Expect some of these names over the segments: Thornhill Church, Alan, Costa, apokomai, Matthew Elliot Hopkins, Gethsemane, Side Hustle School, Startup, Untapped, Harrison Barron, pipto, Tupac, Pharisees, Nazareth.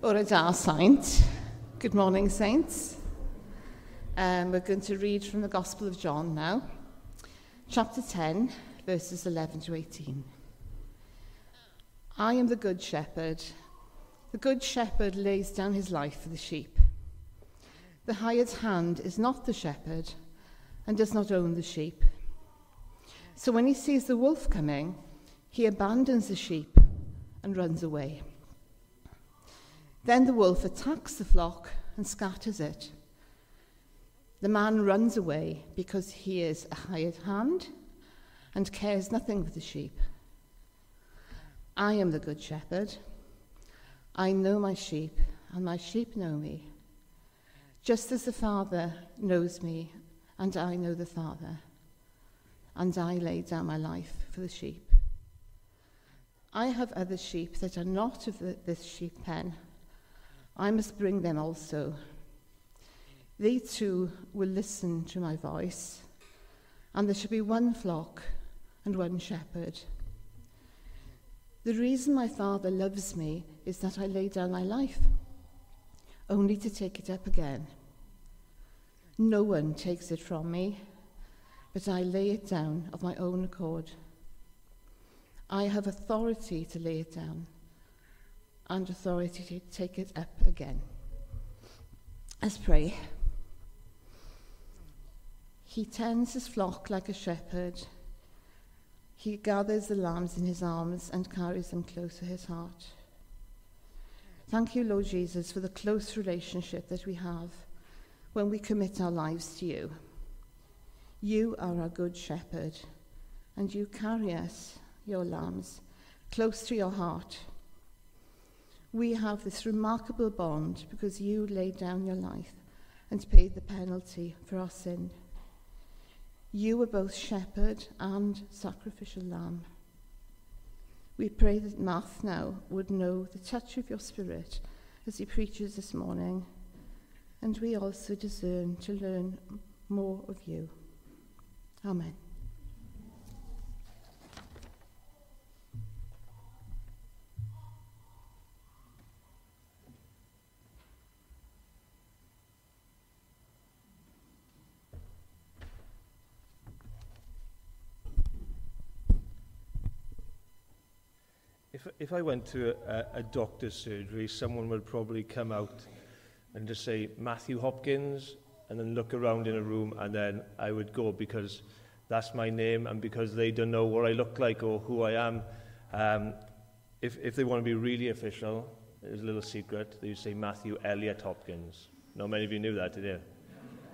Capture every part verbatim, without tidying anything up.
Oradar Saint. Good morning, saints. Um, we're going to read from the Gospel of John now, chapter ten, verses eleven to eighteen. I am the good shepherd. The good shepherd lays down his life for the sheep. The hired hand is not the shepherd and does not own the sheep. So when he sees the wolf coming, he abandons the sheep and runs away. Then the wolf attacks the flock and scatters it. The man runs away because he is a hired hand and cares nothing for the sheep. I am the good shepherd. I know my sheep, and my sheep know me, just as the Father knows me, and I know the Father, and I lay down my life for the sheep. I have other sheep that are not of the, this sheep pen. I must bring them also. They too will listen to my voice, and there shall be one flock and one shepherd. The reason my Father loves me is that I lay down my life, only to take it up again. No one takes it from me, but I lay it down of my own accord. I have authority to lay it down, and authority to take it up again. Let's pray. He tends his flock like a shepherd. He gathers the lambs in his arms and carries them close to his heart. Thank you, Lord Jesus, for the close relationship that we have when we commit our lives to you. You are our good shepherd, and you carry us, your lambs, close to your heart. We have this remarkable bond because you laid down your life and paid the penalty for our sin. You were both shepherd and sacrificial lamb. We pray that Math now would know the touch of your spirit as he preaches this morning, and we also discern to learn more of you. Amen. If, if I went to a, a doctor's surgery, someone would probably come out and just say, Matthew Hopkins, and then look around in a room, and then I would go because that's my name, and because they don't know what I look like or who I am. Um, if, if they want to be really official, there's a little secret, they would say Matthew Elliot Hopkins. Not many of you knew that, did you?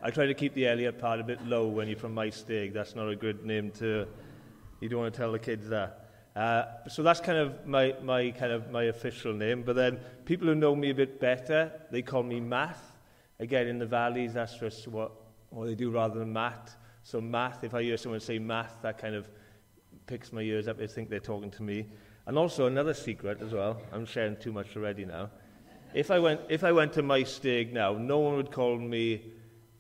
I try to keep the Elliot part a bit low when you're from my stage. That's not a good name to, you don't want to tell the kids that. Uh, so that's kind of my, my kind of my official name. But then people who know me a bit better, they call me Math. Again, in the valleys, that's just what, what they do rather than Matt. So Math, if I hear someone say Math, that kind of picks my ears up. They think they're talking to me. And also another secret as well. I'm sharing too much already now. If I went, if I went to my stig now, no one would call me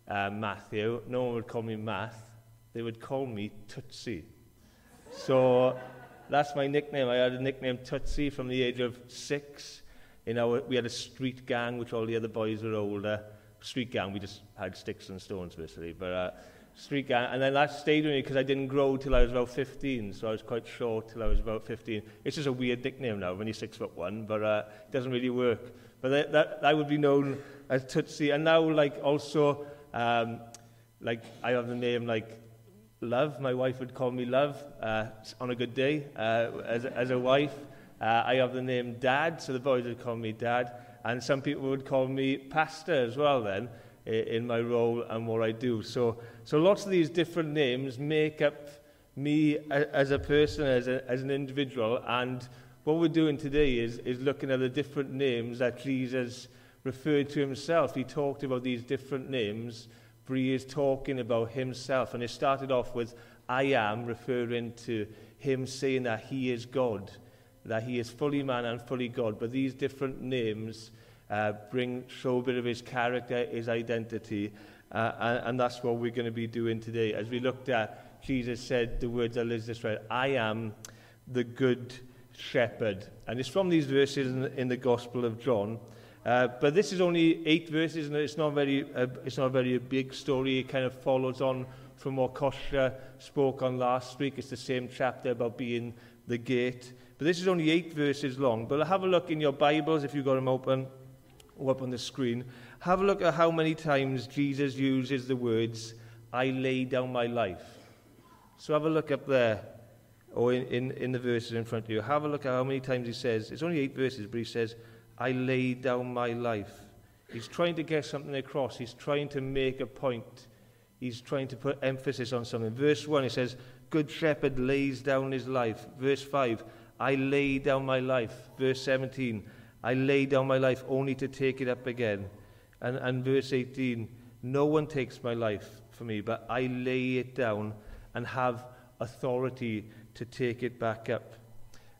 uh, Matthew. No one would call me Math. They would call me Tootsie. So... that's my nickname. I had a nickname, Tootsie, from the age of six. You know, we had a street gang, which all the other boys were older. Street gang, we just had sticks and stones, basically. But uh, street gang, and then that stayed with me because I didn't grow till I was about fifteen. So I was quite short till I was about fifteen. It's just a weird nickname now when you're six foot one, but uh, it doesn't really work. But that, that, that would be known as Tootsie. And now, like, also, um, like, I have the name, like, Love. My wife would call me Love uh, on a good day uh, as, as a wife. Uh, I have the name Dad, so the boys would call me Dad. And some people would call me Pastor as well then in, in my role and what I do. So so lots of these different names make up me a, as a person, as, a, as an individual. And what we're doing today is, is looking at the different names that Jesus referred to himself. He talked about these different names. Bree is talking about himself, and it started off with I am, referring to him saying that he is God, that he is fully man and fully God. But these different names uh, bring show a bit of his character, his identity, uh, and, and that's what we're going to be doing today. As we looked at, Jesus said the words that Liz just read, I am the good shepherd. And it's from these verses in, in the Gospel of John Uh, but this is only eight verses, and it's not very, uh, it's not very a big story. It kind of follows on from what Costa spoke on last week. It's the same chapter about being the gate. But this is only eight verses long. But have a look in your Bibles, if you've got them open, or up on the screen. Have a look at how many times Jesus uses the words, I lay down my life. So have a look up there, or in, in, in the verses in front of you. Have a look at how many times he says, it's only eight verses, but he says, I lay down my life. He's trying to get something across. He's trying to make a point. He's trying to put emphasis on something. Verse one, it says, Good Shepherd lays down his life. Verse five, I lay down my life. Verse seventeen, I lay down my life only to take it up again. And, and verse eighteen, no one takes my life for me, but I lay it down and have authority to take it back up.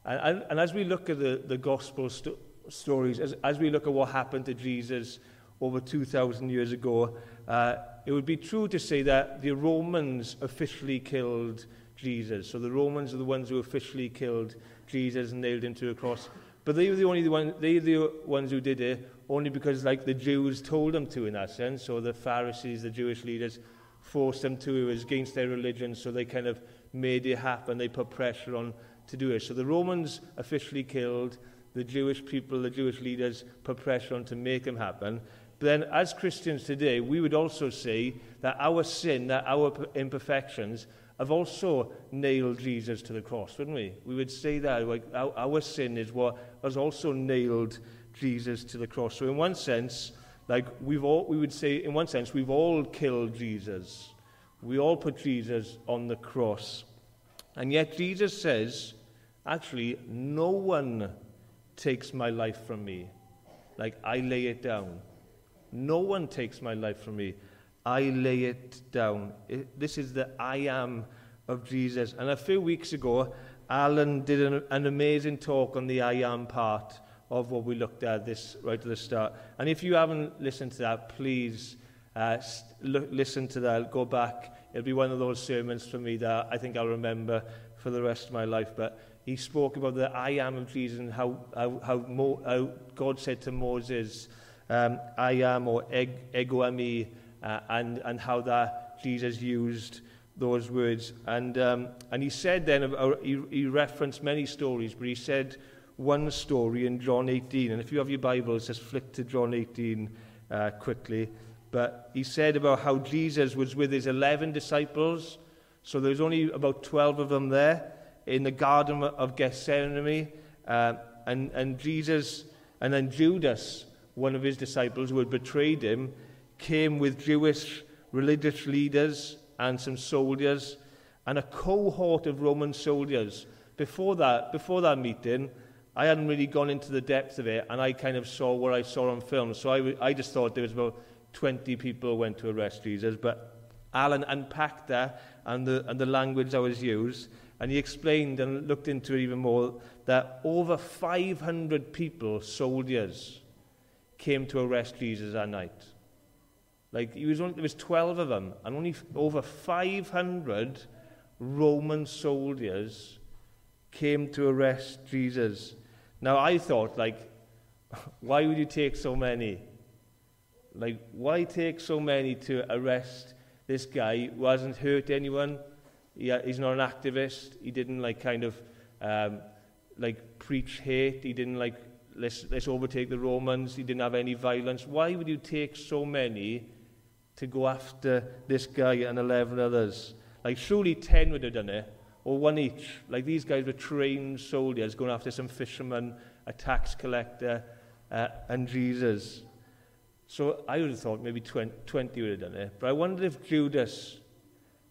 And, and, and as we look at the, the gospel st- stories, as, as we look at what happened to Jesus over two thousand years ago, uh, it would be true to say that the Romans officially killed Jesus. So the Romans are the ones who officially killed Jesus and nailed him to a cross. But they were the only the one, they were the ones who did it only because, like, the Jews told them to, in that sense. So the Pharisees, the Jewish leaders, forced them to. It was against their religion, so they kind of made it happen. They put pressure on to do it. So the Romans officially killed the Jewish people, the Jewish leaders put pressure on to make them happen. But then, as Christians today, we would also say that our sin, that our imperfections, have also nailed Jesus to the cross, wouldn't we? We would say that, like, our, our sin is what has also nailed Jesus to the cross. So in one sense, like, we've all, we would say, in one sense, we've all killed Jesus. We all put Jesus on the cross. And yet Jesus says, actually, no one takes my life from me. Like, I lay it down. No one takes my life from me. I lay it down. It, this is the I am of Jesus. And a few weeks ago, Alan did an, an amazing talk on the I am part of what we looked at this right at the start. And if you haven't listened to that, please uh, look, listen to that. Go back. It'll be one of those sermons for me that I think I'll remember for the rest of my life. But he spoke about the I am of Jesus and how, how, how, Mo, how God said to Moses, um, I am, or ego ami, uh, and, and how that Jesus used those words. And um, and he said then, uh, he, he referenced many stories, but he said one story in John eighteen. And if you have your Bibles, just flick to John eighteen uh, quickly. But he said about how Jesus was with his eleven disciples. So there's only about twelve of them there in the Garden of Gethsemane. Uh, and, and Jesus, and then Judas, one of his disciples who had betrayed him, came with Jewish religious leaders and some soldiers and a cohort of Roman soldiers. Before that, before that meeting, I hadn't really gone into the depth of it, and I kind of saw what I saw on film. So I, I just thought there was about twenty people went to arrest Jesus. But Alan unpacked that and the, and the language that was used, and he explained and looked into it even more that over five hundred people, soldiers, came to arrest Jesus that night. Like, he was only, there was twelve of them, and only over five hundred Roman soldiers came to arrest Jesus. Now, I thought, like, why would you take so many? Like, why take so many to arrest this guy who hasn't hurt anyone? He, he's not an activist. He didn't, like, kind of, um, like, preach hate. He didn't, like, let's, let's overtake the Romans. He didn't have any violence. Why would you take so many to go after this guy and eleven others? Like, surely ten would have done it, or one each. Like, these guys were trained soldiers going after some fisherman, a tax collector, uh, and Jesus. So I would have thought maybe twenty would have done it. But I wondered if Judas,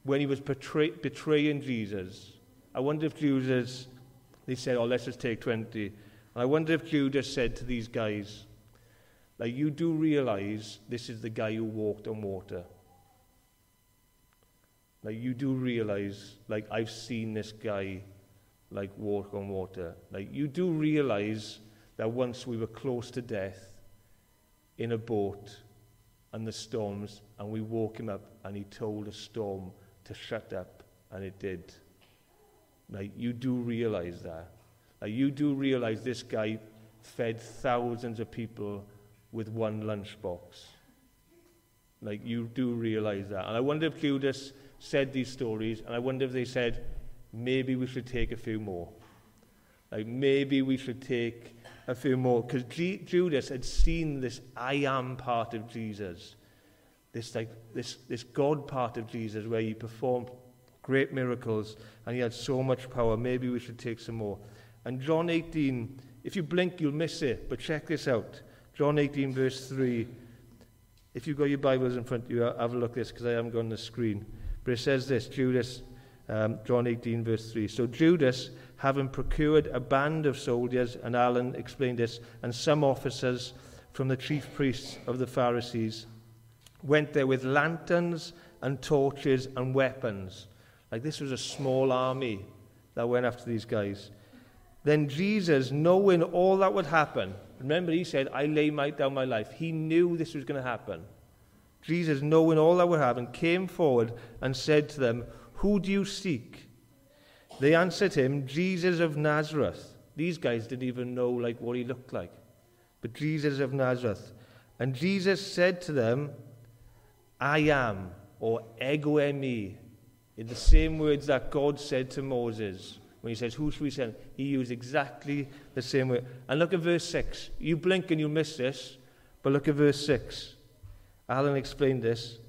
when he was betray- betraying Jesus, I wondered if Judas, they said, oh, let's just take twenty. And I wonder if Judas said to these guys, like, you do realize this is the guy who walked on water. Like, you do realize, like, I've seen this guy, like, walk on water. Like, you do realize that once we were close to death in a boat and the storms, and we woke him up, and he told a storm to shut up, and it did. Like, you do realize that. Like, you do realize this guy fed thousands of people with one lunchbox. Like, you do realize that. And I wonder if Judas said these stories, and I wonder if they said, maybe we should take a few more. Like, maybe we should take a few more. Because G- Judas had seen this I am part of Jesus. This, like, this, this God part of Jesus, where he performed great miracles, and he had so much power. Maybe we should take some more. And John eighteen, if you blink, you'll miss it, but check this out. John eighteen, verse three. If you've got your Bibles in front of you, have a look at this, because I haven't got on the screen. But it says this, Judas, um, John eighteen, verse three. So Judas, having procured a band of soldiers, and Alan explained this, and some officers from the chief priests of the Pharisees, went there with lanterns and torches and weapons. Like, this was a small army that went after these guys. Then Jesus, knowing all that would happen, remember he said, I lay my, down my life. He knew this was going to happen. Jesus, knowing all that would happen, came forward and said to them, who do you seek? They answered him, Jesus of Nazareth. These guys didn't even know like what he looked like. But Jesus of Nazareth. And Jesus said to them, I am, or ego eimi, in the same words that God said to Moses. When he says, who should we send? He used exactly the same word. And look at verse six. You blink and you miss this, but look at verse six. Alan explained this.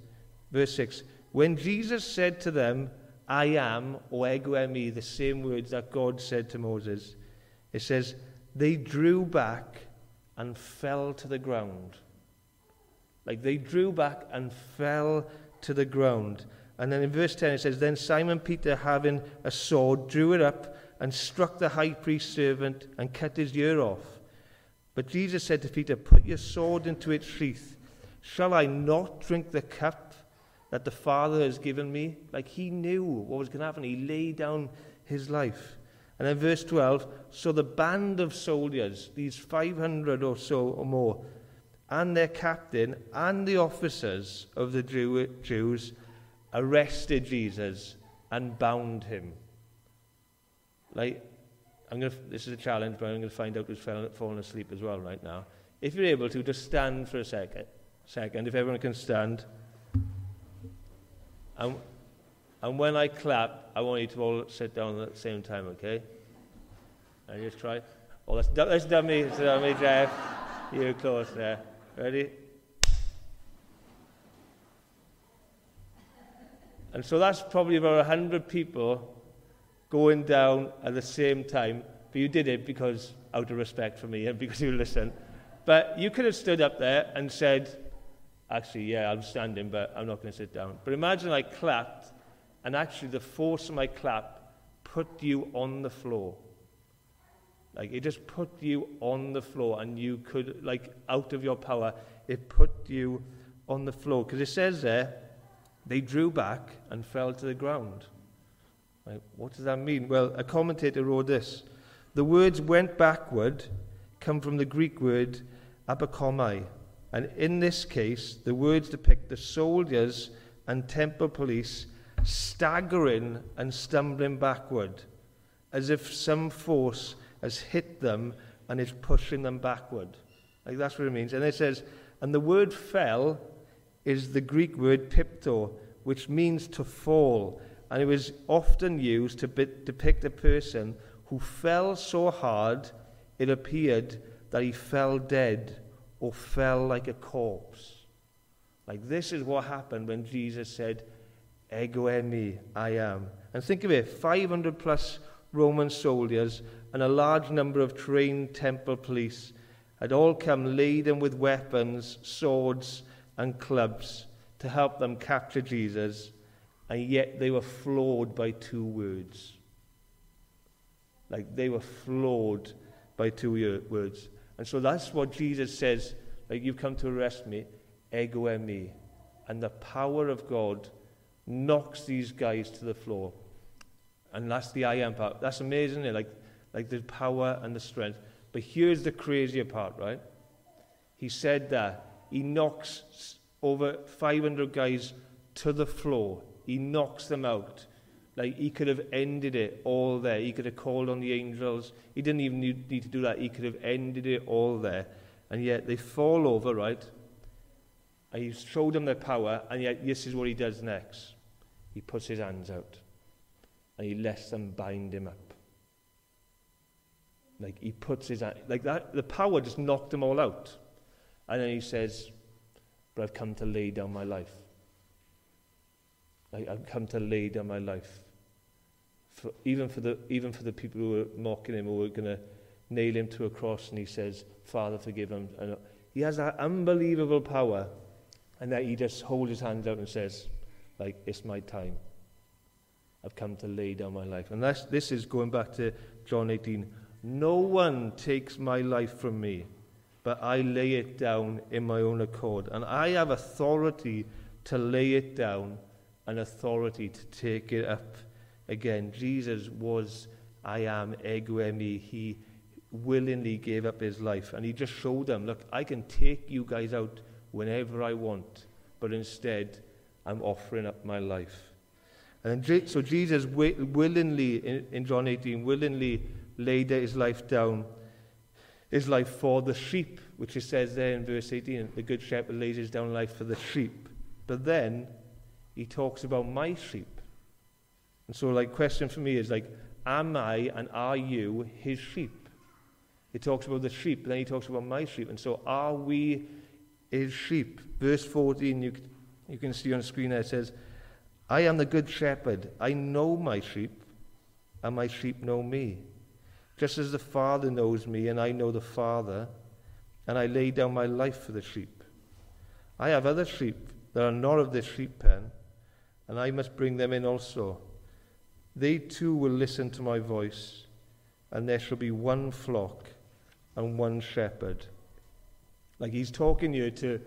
Verse six. When Jesus said to them, I am, or ego eimi, the same words that God said to Moses, it says, they drew back and fell to the ground. Like, they drew back and fell to the ground. And then in verse ten it says, then Simon Peter, having a sword, drew it up and struck the high priest's servant and cut his ear off. But Jesus said to Peter, put your sword into its sheath. Shall I not drink the cup that the Father has given me? Like, he knew what was going to happen. He laid down his life. And then verse twelve, so the band of soldiers, these five hundred or so or more, and their captain and the officers of the Jew- Jews, arrested Jesus and bound him. Like, I'm gonna. This is a challenge, but I'm gonna find out who's fallen asleep as well right now. If you're able to, just stand for a second. Second, if everyone can stand. And and when I clap, I want you to all sit down at the same time, okay? And just try. Oh, that's that's dummy, that's dummy, Jeff. You're close there. Ready? And so that's probably about one hundred people going down at the same time. But you did it because, out of respect for me and because you listened. But you could have stood up there and said, actually, yeah, I'm standing, but I'm not going to sit down. But imagine I clapped, and actually the force of my clap put you on the floor. Like, it just put you on the floor, and you could, like, out of your power, it put you on the floor. Because it says there, they drew back and fell to the ground. Like, what does that mean? Well, a commentator wrote this. The words went backward come from the Greek word apokomai. And in this case, the words depict the soldiers and temple police staggering and stumbling backward, as if some force has hit them and is pushing them backward. Like, that's what it means. And it says, and the word fell is the Greek word pipto, which means to fall, and it was often used to be- depict a person who fell so hard it appeared that he fell dead or fell like a corpse. Like, this is what happened when Jesus said, ego eimi, I am. And think of it, five hundred plus Roman soldiers and a large number of trained temple police had all come laden with weapons, swords, and clubs to help them capture Jesus, and yet they were floored by two words. Like, they were floored by two words. And so that's what Jesus says, like, you've come to arrest me, ego eimi. And the power of God knocks these guys to the floor. And that's the I am part. That's amazing, isn't it? Like, like the power and the strength. But here's the crazier part, right? He said that. He knocks over five hundred guys to the floor. He knocks them out. Like, he could have ended it all there. He could have called on the angels. He didn't even need to do that. He could have ended it all there. and yet they fall over, right? And he's showed them their power, and yet this is what he does next. He puts his hands out, and he lets them bind him up. Like, he puts his hand, like that, the power just knocked them all out. And then he says, but I've come to lay down my life. Like, I've come to lay down my life. For, even, for the, even for the people who were mocking him, who were going to nail him to a cross, and he says, Father, forgive him. And he has that unbelievable power, and that he just holds his hands out and says, like, it's my time. I've come to lay down my life. And that's, this is going back to John eighteen. No one takes my life from me, but I lay it down in my own accord. And I have authority to lay it down and authority to take it up again. Jesus was, I am, ego me. He willingly gave up his life. And he just showed them, look, I can take you guys out whenever I want, but instead I'm offering up my life. And so Jesus willingly, in John eighteen, willingly laid his life down, his life for the sheep, which it says there in verse eighteen, the good shepherd lays his down life for the sheep. But then he talks about my sheep. And so, like, question for me is, like, am I and are you his sheep? He talks about the sheep, then he talks about my sheep. And so, are we his sheep? Verse fourteen, you, you can see on the screen there, it says, I am the good shepherd. I know my sheep, and my sheep know me. Just as the Father knows me, and I know the Father, and I lay down my life for the sheep. I have other sheep that are not of this sheep pen, and I must bring them in also. They too will listen to my voice, and there shall be one flock and one shepherd. Like, he's talking here to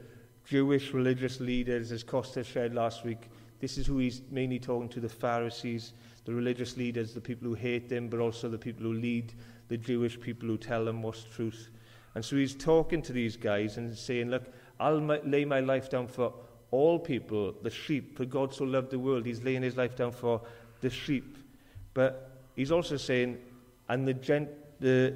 Jewish religious leaders, as Costa shared last week. This is who he's mainly talking to, the Pharisees, the religious leaders, the people who hate them, but also the people who lead the Jewish people who tell them what's truth. And so he's talking to these guys and saying, look, I'll my, lay my life down for all people, the sheep, for God so loved the world. He's laying his life down for the sheep. But he's also saying, and the, gent, the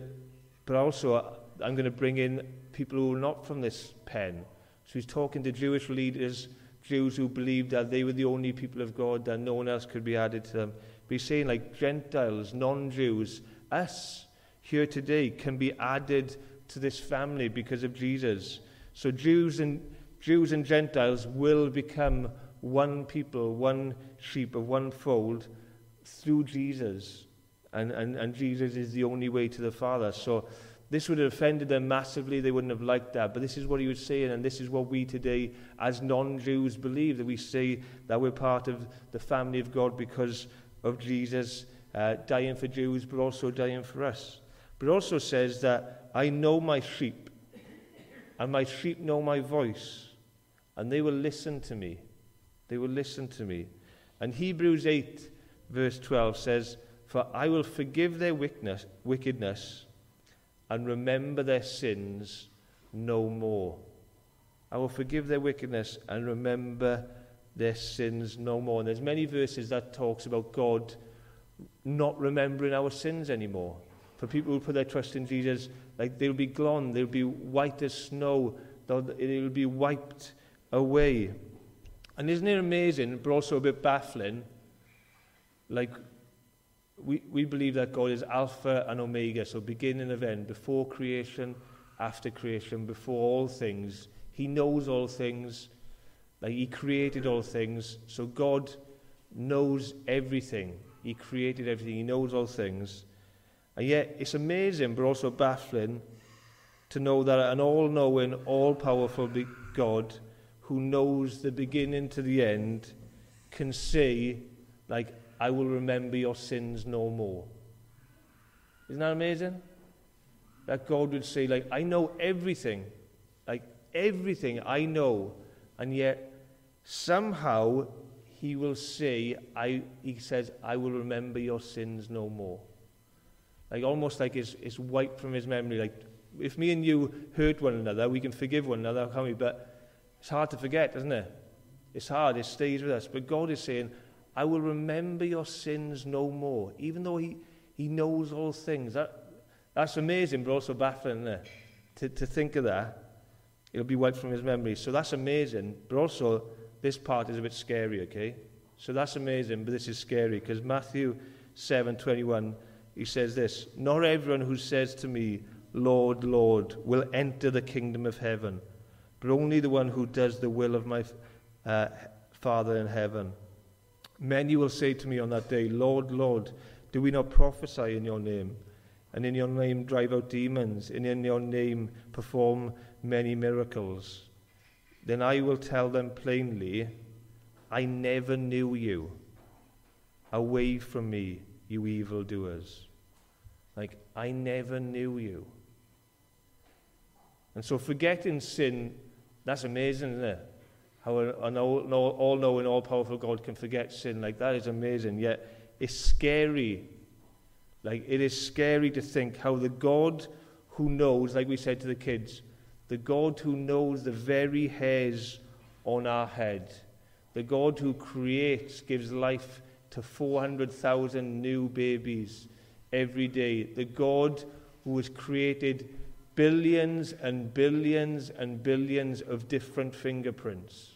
but also I'm going to bring in people who are not from this pen. So he's talking to Jewish leaders, Jews who believed that they were the only people of God, that no one else could be added to them. But he's saying, like, Gentiles, non-Jews, us here today can be added to this family because of Jesus. So Jews and Jews and Gentiles will become one people, one sheep of one fold through Jesus. And, and, and Jesus is the only way to the Father. So this would have offended them massively. They wouldn't have liked that. But this is what he was saying, and this is what we today as non-Jews believe, that we say that we're part of the family of God because of Jesus uh, dying for Jews, but also dying for us. But it also says that I know my sheep, and my sheep know my voice, and they will listen to me. They will listen to me. And Hebrews eight, verse twelve says, for I will forgive their wickedness, and remember their sins no more. I will forgive their wickedness and remember their sins no more. And there's many verses that talks about God not remembering our sins anymore. For people who put their trust in Jesus, like, they'll be gone, they'll be white as snow, they'll, they'll be wiped away. And isn't it amazing, but also a bit baffling? Like, We, we believe that God is Alpha and Omega, so beginning of end, before creation, after creation, before all things. He knows all things. Like, he created all things. So God knows everything. He created everything. He knows all things. And yet it's amazing, but also baffling, to know that an all-knowing, all-powerful God who knows the beginning to the end can say, like, I will remember your sins no more. Isn't that amazing? That God would say, like, I know everything. Like, everything I know. And yet, somehow, he will say, I, he says, I will remember your sins no more. Like, almost like it's, it's wiped from his memory. Like, if me and you hurt one another, we can forgive one another, can't we? But it's hard to forget, isn't it? It's hard. It stays with us. But God is saying, I will remember your sins no more, even though he, he knows all things. That, that's amazing, but also baffling, isn't it? to, to think of that. It'll be wiped from his memory. So that's amazing. But also, this part is a bit scary, okay? So that's amazing, but this is scary, because Matthew seven twenty-one, he says this: "Not everyone who says to me, 'Lord, Lord,' will enter the kingdom of heaven, but only the one who does the will of my uh, Father in heaven. Many will say to me on that day, 'Lord, Lord, do we not prophesy in your name? And in your name drive out demons, and in your name perform many miracles?' Then I will tell them plainly, 'I never knew you. Away from me, you evildoers.'" Like, I never knew you. And so forgetting sin, that's amazing, isn't it? How an all-knowing, all-powerful God can forget sin. Like, that is amazing, yet it's scary. Like, it is scary to think how the God who knows, like we said to the kids, the God who knows the very hairs on our head, the God who creates, gives life to four hundred thousand new babies every day, the God who has created billions and billions and billions of different fingerprints,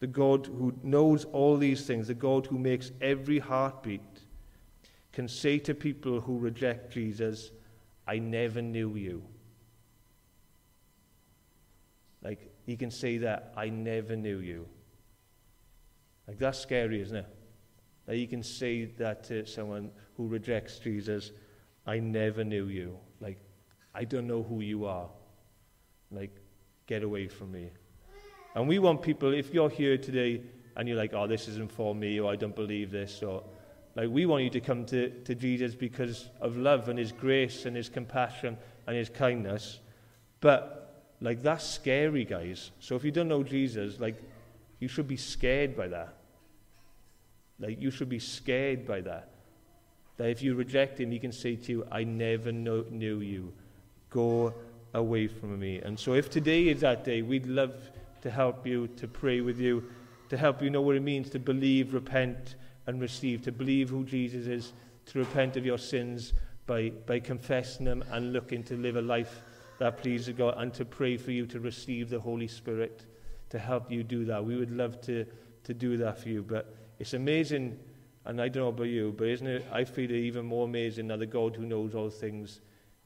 the God who knows all these things, the God who makes every heartbeat, can say to people who reject Jesus, "I never knew you." Like, he can say that, "I never knew you." Like, that's scary, isn't it? That he can say that to someone who rejects Jesus, "I never knew you. Like, I don't know who you are. Like, get away from me." And we want people, if you're here today and you're like, "Oh, this isn't for me," or "I don't believe this," or like, we want you to come to, to Jesus because of love and his grace and his compassion and his kindness. But, like, that's scary, guys. So if you don't know Jesus, like, you should be scared by that. Like, you should be scared by that. That if you reject him, he can say to you, "I never know, knew you. Go away from me." And so if today is that day, we'd love to help you, to pray with you, to help you know what it means to believe, repent, and receive, to believe who Jesus is, to repent of your sins by, by confessing them and looking to live a life that pleases God, and to pray for you to receive the Holy Spirit to help you do that. We would love to, to do that for you. But it's amazing, and I don't know about you, but isn't it, I feel it even more amazing that the God who knows all things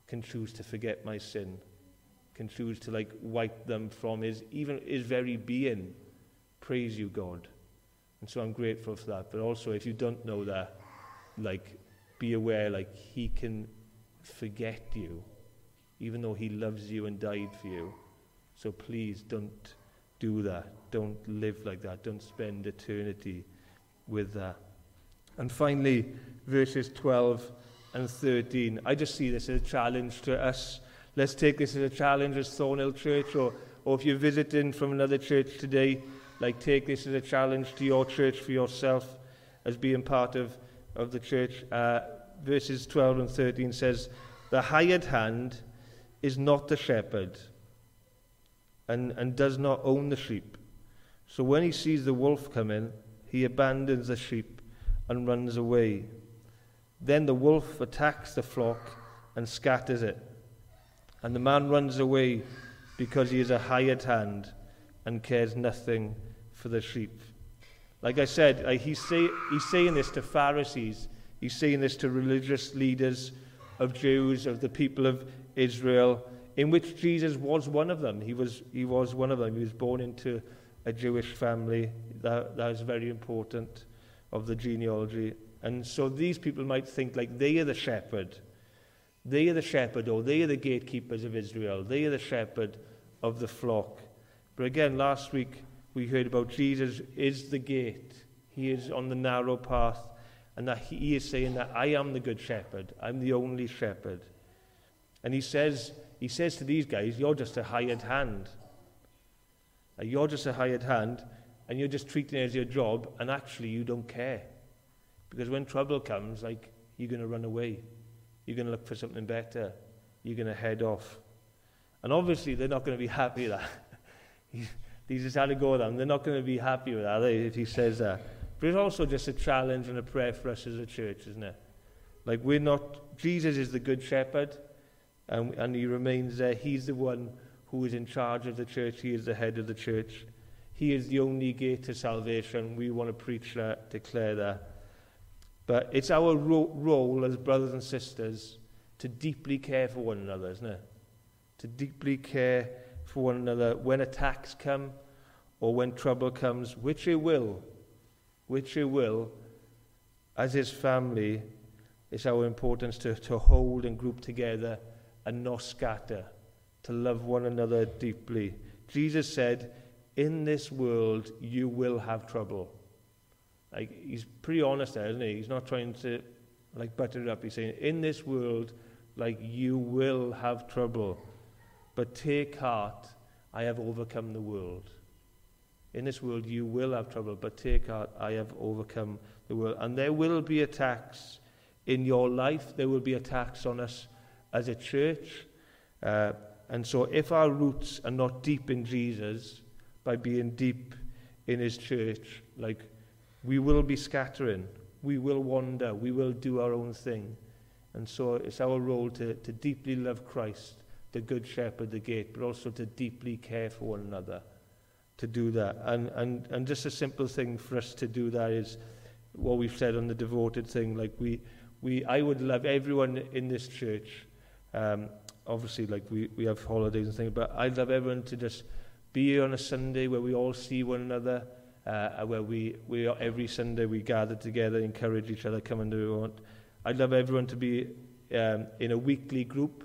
can choose to forget my sin, can choose to like wipe them from his, even his very being. Praise you, God. And so I'm grateful for that. But also, if you don't know that, like, be aware, like, he can forget you, even though he loves you and died for you. So please don't do that. Don't live like that. Don't spend eternity with that. And finally, verses twelve and thirteen. I just see this as a challenge to us. Let's take this as a challenge as Thornhill Church, or, or if you're visiting from another church today, like, take this as a challenge to your church, for yourself, as being part of, of the church. Uh, verses twelve and thirteen says, "The hired hand is not the shepherd and, and does not own the sheep. So when he sees the wolf come in, he abandons the sheep and runs away. Then the wolf attacks the flock and scatters it. And the man runs away because he is a hired hand and cares nothing for the sheep." Like I said, like he's, say, he's saying this to Pharisees. He's saying this to religious leaders of Jews, of the people of Israel, in which Jesus was one of them. He was he was one of them. He was born into a Jewish family. That, that is very important of the genealogy. And so these people might think like they are the shepherd. They are the shepherd, or they are the gatekeepers of Israel. They are the shepherd of the flock. But again, last week we heard about Jesus is the gate. He is on the narrow path, and that he is saying that I am the good shepherd. I'm the only shepherd. And he says, he says to these guys, "You're just a hired hand. You're just a hired hand, and you're just treating it as your job, and actually you don't care. Because when trouble comes, like, you're going to run away. You're going to look for something better. You're going to head off." And obviously they're not going to be happy that. He just had to go with them. They're not going to be happy with that if he says that. But it's also just a challenge and a prayer for us as a church, isn't it? Like, we're not, Jesus is the good shepherd, and, and he remains there. He's the one who is in charge of the church. He is the head of the church. He is the only gate to salvation. We want to preach that, declare that. But it's our ro- role as brothers and sisters to deeply care for one another, isn't it? To deeply care for one another when attacks come or when trouble comes, which it will, which it will, as his family, it's our importance to, to hold and group together and not scatter, to love one another deeply. Jesus said, in this world you will have trouble. Like, he's pretty honest there, isn't he? He's not trying to like butter it up. He's saying, in this world, like, you will have trouble. But take heart, I have overcome the world. In this world you will have trouble, but take heart, I have overcome the world. And there will be attacks in your life. There will be attacks on us as a church. Uh, and so if our roots are not deep in Jesus, by being deep in his church, like, we will be scattering, we will wander, we will do our own thing. And so it's our role to, to deeply love Christ, the good shepherd, the gate, but also to deeply care for one another, to do that. And, and, and just a simple thing for us to do that is what we've said on the devoted thing. Like, we, we I would love everyone in this church. Um, obviously, like, we, we have holidays and things, but I'd love everyone to just be here on a Sunday where we all see one another, uh, where we, we are, every Sunday we gather together, encourage each other, come and do what we want. I'd love everyone to be um, in a weekly group,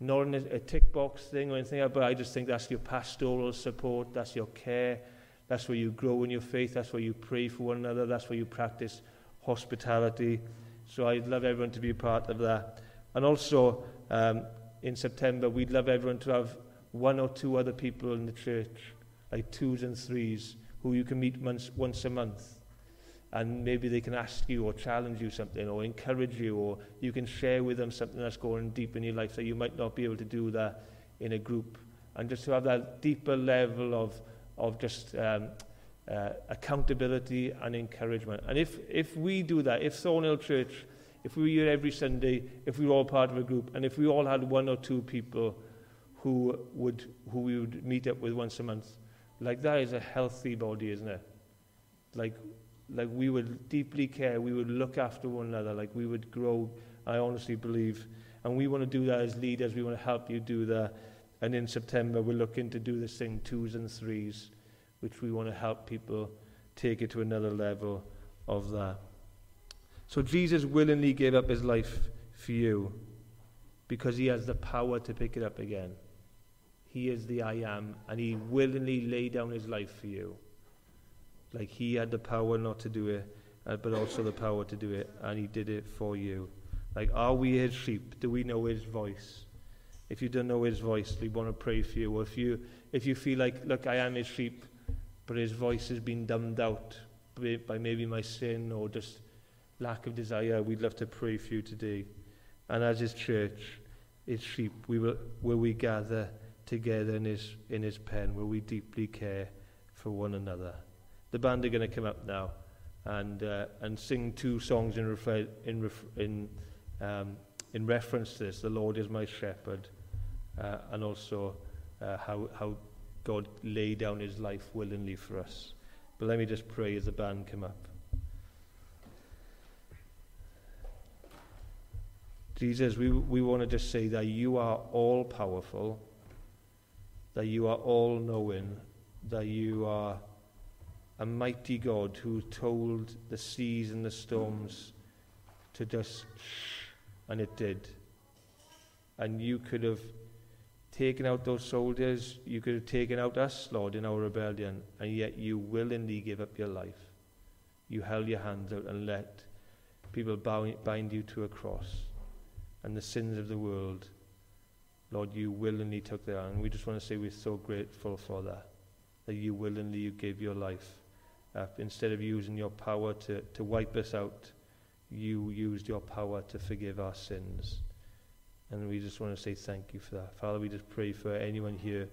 not in a, a tick box thing or anything, but I just think that's your pastoral support, that's your care, that's where you grow in your faith, that's where you pray for one another, that's where you practice hospitality. So I'd love everyone to be a part of that. And also, um, in September, we'd love everyone to have one or two other people in the church, like twos and threes, who you can meet once, once a month. And maybe they can ask you or challenge you something or encourage you, or you can share with them something that's going deep in your life that you might not be able to do that in a group. And just to have that deeper level of of just um, uh, accountability and encouragement. And if, if we do that, if Thornhill Church, if we were here every Sunday, if we were all part of a group, and if we all had one or two people who would who we would meet up with once a month, like, that is a healthy body, isn't it? Like, like we would deeply care, we would look after one another, like, we would grow, I honestly believe. And we want to do that as leaders, we want to help you do that. And in September, we're looking to do this thing, twos and threes, which we want to help people take it to another level of that. So Jesus willingly gave up his life for you because he has the power to pick it up again. He is the I am, and he willingly laid down his life for you. Like, he had the power not to do it, uh, but also the power to do it, and he did it for you. Like, are we his sheep? Do we know his voice? If you don't know his voice, we want to pray for you. Or if you if you feel like, look, I am his sheep, but his voice has been dumbed out by, by maybe my sin or just lack of desire, we'd love to pray for you today. And as his church, his sheep, we will, will we gather together in his, in his pen, where we deeply care for one another. The band are going to come up now and uh, and sing two songs in refer- in ref- in um, in reference to this. The Lord is my shepherd, uh, and also uh, how how God laid down his life willingly for us. But let me just pray as the band come up. Jesus, we we want to just say that you are all powerful, that you are all knowing, that you are a mighty God who told the seas and the storms to just shh, and it did. And you could have taken out those soldiers, you could have taken out us, Lord, in our rebellion, and yet you willingly gave up your life. You held your hands out and let people bind you to a cross and the sins of the world. Lord, you willingly took that on. We just want to say we're so grateful for that, that you willingly you gave your life. Uh, instead of using your power to, to wipe us out, you used your power to forgive our sins. And we just want to say thank you for that. Father, we just pray for anyone here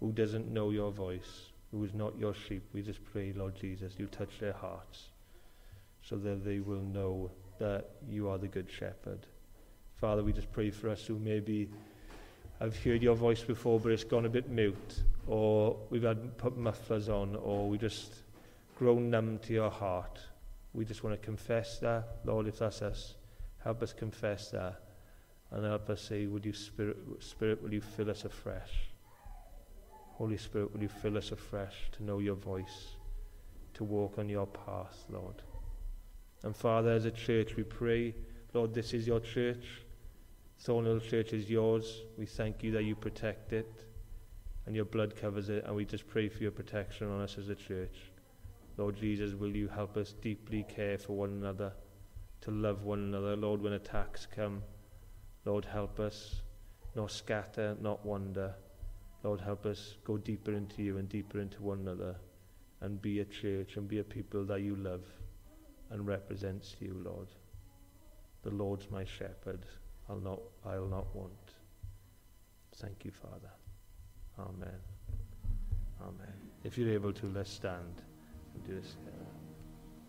who doesn't know your voice, who is not your sheep. We just pray, Lord Jesus, you touch their hearts so that they will know that you are the good shepherd. Father, we just pray for us who maybe I've heard your voice before, but it's gone a bit mute, or we've had put mufflers on, or we just grown numb to your heart. We just want to confess that, Lord, if that's us, help us confess that, and help us say, would you, Spirit, Spirit, will you fill us afresh? Holy Spirit, will you fill us afresh to know your voice, to walk on your path, Lord. And Father, as a church, we pray, Lord, this is your church. Thornhill Church is yours. We thank you that you protect it, and your blood covers it, and we just pray for your protection on us as a church. Lord Jesus, will you help us deeply care for one another, to love one another. Lord, when attacks come, Lord, help us not scatter, not wander. Lord, help us go deeper into you and deeper into one another, and be a church and be a people that you love and represents you, Lord. The Lord's my shepherd. I'll not, I'll not want. Thank you, Father. Amen. Amen. If you're able to, let's stand and do this together.